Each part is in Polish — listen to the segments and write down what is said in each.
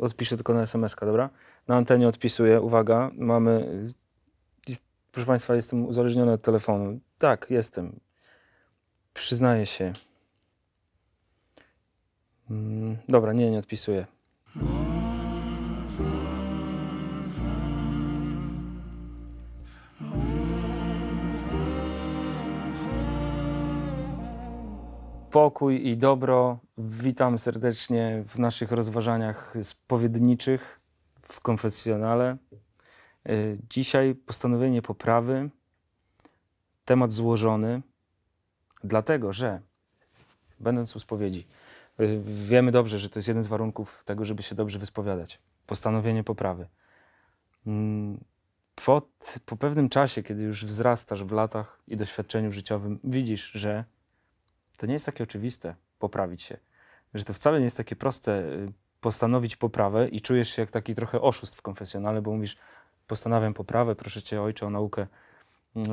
Odpiszę tylko na SMS-kę, dobra? Na antenie odpisuję, uwaga, mamy... Proszę Państwa, jestem uzależniony od telefonu. Tak, jestem. Przyznaję się. Dobra, nie odpisuję. Pokój i dobro. Witam serdecznie w naszych rozważaniach spowiedniczych w konfesjonale. Dzisiaj postanowienie poprawy, temat złożony, dlatego że będąc u spowiedzi, wiemy dobrze, że to jest jeden z warunków tego, żeby się dobrze wyspowiadać. Postanowienie poprawy. Po pewnym czasie, kiedy już wzrastasz w latach i doświadczeniu życiowym, widzisz, że to nie jest takie oczywiste poprawić się, że to wcale nie jest takie proste postanowić poprawę i czujesz się jak taki trochę oszust w konfesjonale, bo mówisz: postanawiam poprawę, proszę Cię, Ojcze, o naukę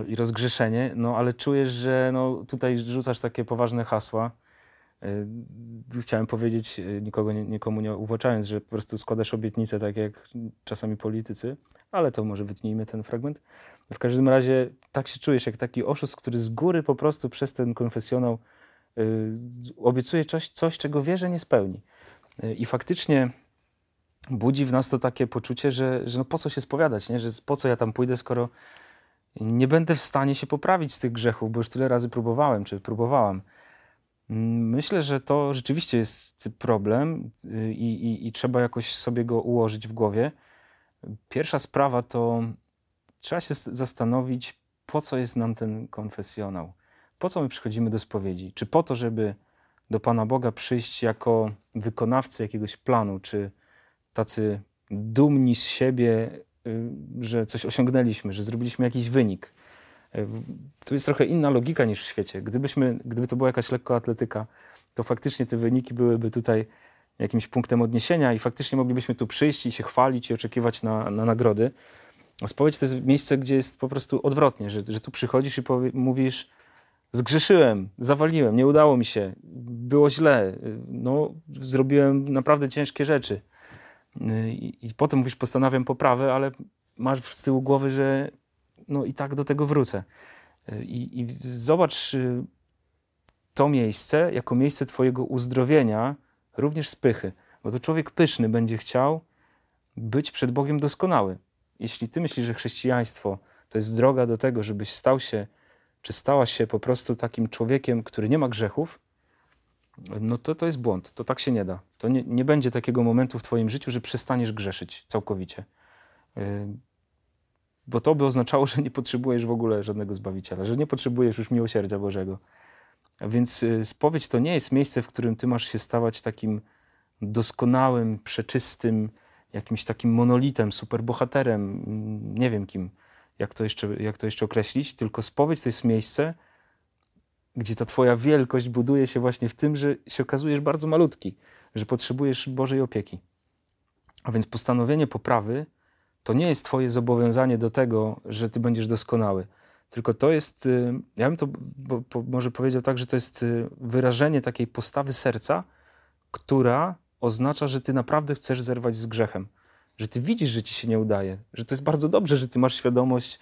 i rozgrzeszenie, no ale czujesz, że no, tutaj rzucasz takie poważne hasła. Chciałem powiedzieć, nikomu nie uwłaczając, że po prostu składasz obietnice, tak jak czasami politycy, ale to może wytnijmy ten fragment. W każdym razie tak się czujesz jak taki oszust, który z góry po prostu przez ten konfesjonał obiecuje coś, czego wie, że nie spełni. I faktycznie budzi w nas to takie poczucie, że no po co się spowiadać, nie? Że po co ja tam pójdę, skoro nie będę w stanie się poprawić z tych grzechów, bo już tyle razy próbowałem, czy próbowałam. Myślę, że to rzeczywiście jest problem i trzeba jakoś sobie go ułożyć w głowie. Pierwsza sprawa to trzeba się zastanowić, po co jest nam ten konfesjonał. Po co my przychodzimy do spowiedzi? Czy po to, żeby do Pana Boga przyjść jako wykonawcy jakiegoś planu, czy tacy dumni z siebie, że coś osiągnęliśmy, że zrobiliśmy jakiś wynik. Tu jest trochę inna logika niż w świecie. Gdyby to była jakaś lekkoatletyka, to faktycznie te wyniki byłyby tutaj jakimś punktem odniesienia i faktycznie moglibyśmy tu przyjść i się chwalić i oczekiwać na nagrody. A spowiedź to jest miejsce, gdzie jest po prostu odwrotnie, że tu przychodzisz i mówisz: zgrzeszyłem, zawaliłem, nie udało mi się, było źle, no, zrobiłem naprawdę ciężkie rzeczy. I potem mówisz: postanawiam poprawę, ale masz z tyłu głowy, że no i tak do tego wrócę. I zobacz to miejsce jako miejsce twojego uzdrowienia, również z pychy. Bo to człowiek pyszny będzie chciał być przed Bogiem doskonały. Jeśli ty myślisz, że chrześcijaństwo to jest droga do tego, żebyś stał się, czy stała się po prostu takim człowiekiem, który nie ma grzechów, no to jest błąd, to tak się nie da. To nie będzie takiego momentu w twoim życiu, że przestaniesz grzeszyć całkowicie. Bo to by oznaczało, że nie potrzebujesz w ogóle żadnego Zbawiciela, że nie potrzebujesz już miłosierdzia Bożego. A więc spowiedź to nie jest miejsce, w którym ty masz się stawać takim doskonałym, przeczystym, jakimś takim monolitem, superbohaterem, nie wiem kim, jak to jeszcze określić, tylko spowiedź to jest miejsce, gdzie ta twoja wielkość buduje się właśnie w tym, że się okazujesz bardzo malutki, że potrzebujesz Bożej opieki. A więc postanowienie poprawy to nie jest twoje zobowiązanie do tego, że ty będziesz doskonały, tylko to jest, ja bym to może powiedział tak, że to jest wyrażenie takiej postawy serca, która oznacza, że ty naprawdę chcesz zerwać z grzechem, że ty widzisz, że ci się nie udaje, że to jest bardzo dobrze, że ty masz świadomość,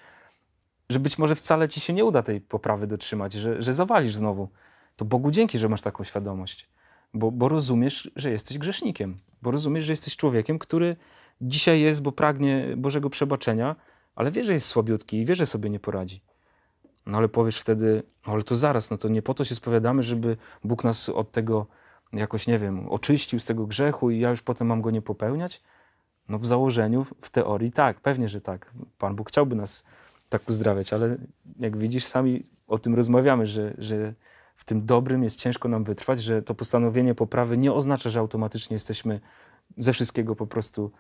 że być może wcale ci się nie uda tej poprawy dotrzymać, że zawalisz znowu. To Bogu dzięki, że masz taką świadomość, bo rozumiesz, że jesteś grzesznikiem, bo rozumiesz, że jesteś człowiekiem, który dzisiaj jest, bo pragnie Bożego przebaczenia, ale wie, że jest słabiutki i wie, że sobie nie poradzi. No ale powiesz wtedy: ale to zaraz, no to nie po to się spowiadamy, żeby Bóg nas od tego jakoś, nie wiem, oczyścił z tego grzechu i ja już potem mam go nie popełniać? No w założeniu, w teorii tak, pewnie, że tak. Pan Bóg chciałby nas tak uzdrawiać, ale jak widzisz, sami o tym rozmawiamy, że w tym dobrym jest ciężko nam wytrwać, że to postanowienie poprawy nie oznacza, że automatycznie jesteśmy ze wszystkiego po prostu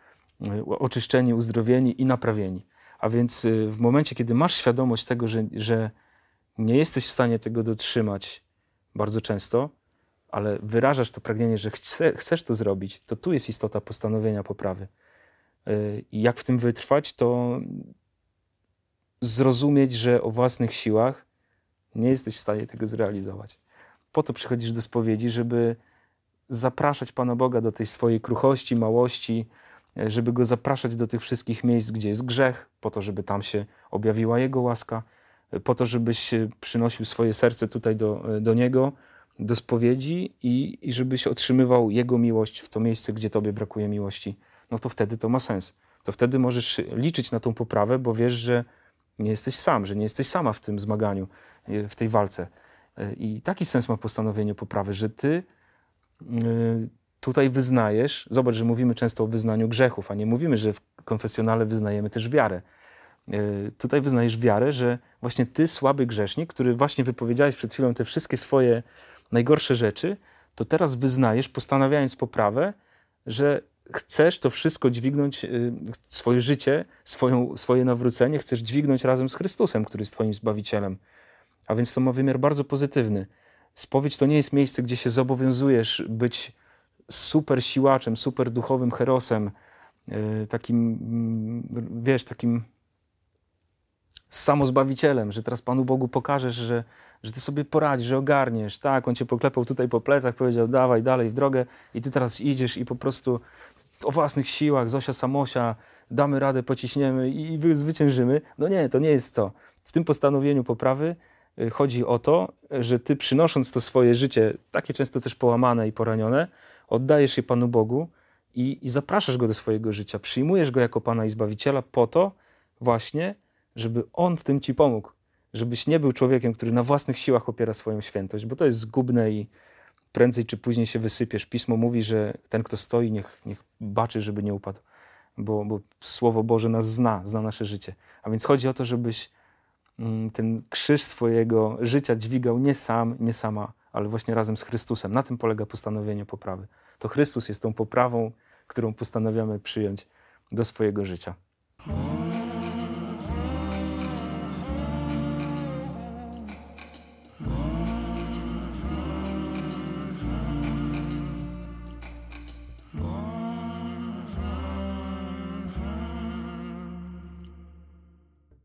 oczyszczeni, uzdrowieni i naprawieni. A więc w momencie, kiedy masz świadomość tego, że nie jesteś w stanie tego dotrzymać bardzo często, ale wyrażasz to pragnienie, że chcesz to zrobić, to tu jest istota postanowienia poprawy. I jak w tym wytrwać, to zrozumieć, że o własnych siłach nie jesteś w stanie tego zrealizować. Po to przychodzisz do spowiedzi, żeby zapraszać Pana Boga do tej swojej kruchości, małości, żeby Go zapraszać do tych wszystkich miejsc, gdzie jest grzech, po to, żeby tam się objawiła Jego łaska, po to, żebyś przynosił swoje serce tutaj do Niego, do spowiedzi i żebyś otrzymywał Jego miłość w to miejsce, gdzie Tobie brakuje miłości. No to wtedy to ma sens. To wtedy możesz liczyć na tą poprawę, bo wiesz, że nie jesteś sam, że nie jesteś sama w tym zmaganiu, w tej walce. I taki sens ma postanowienie poprawy, że Ty tutaj wyznajesz, zobacz, że mówimy często o wyznaniu grzechów, a nie mówimy, że w konfesjonale wyznajemy też wiarę. Tutaj wyznajesz wiarę, że właśnie Ty, słaby grzesznik, który właśnie wypowiedziałeś przed chwilą te wszystkie swoje najgorsze rzeczy, to teraz wyznajesz, postanawiając poprawę, że chcesz to wszystko dźwignąć, swoje życie, swoje nawrócenie, chcesz dźwignąć razem z Chrystusem, który jest Twoim Zbawicielem. A więc to ma wymiar bardzo pozytywny. Spowiedź to nie jest miejsce, gdzie się zobowiązujesz być super siłaczem, super duchowym herosem, takim, wiesz, takim samozbawicielem, że teraz Panu Bogu pokażesz, że Ty sobie poradzisz, że ogarniesz, tak, On Cię poklepał tutaj po plecach, powiedział dawaj dalej w drogę i Ty teraz idziesz i po prostu o własnych siłach, Zosia, Samosia, damy radę, pociśniemy i zwyciężymy. No nie, to nie jest to. W tym postanowieniu poprawy chodzi o to, że Ty przynosząc to swoje życie, takie często też połamane i poranione, oddajesz je Panu Bogu i zapraszasz Go do swojego życia, przyjmujesz Go jako Pana i Zbawiciela po to właśnie, żeby On w tym Ci pomógł, żebyś nie był człowiekiem, który na własnych siłach opiera swoją świętość, bo to jest zgubne i prędzej czy później się wysypiesz. Pismo mówi, że ten, kto stoi, niech baczy, żeby nie upadł, bo Słowo Boże nas zna nasze życie. A więc chodzi o to, żebyś ten krzyż swojego życia dźwigał nie sam, nie sama, ale właśnie razem z Chrystusem. Na tym polega postanowienie poprawy. To Chrystus jest tą poprawą, którą postanawiamy przyjąć do swojego życia.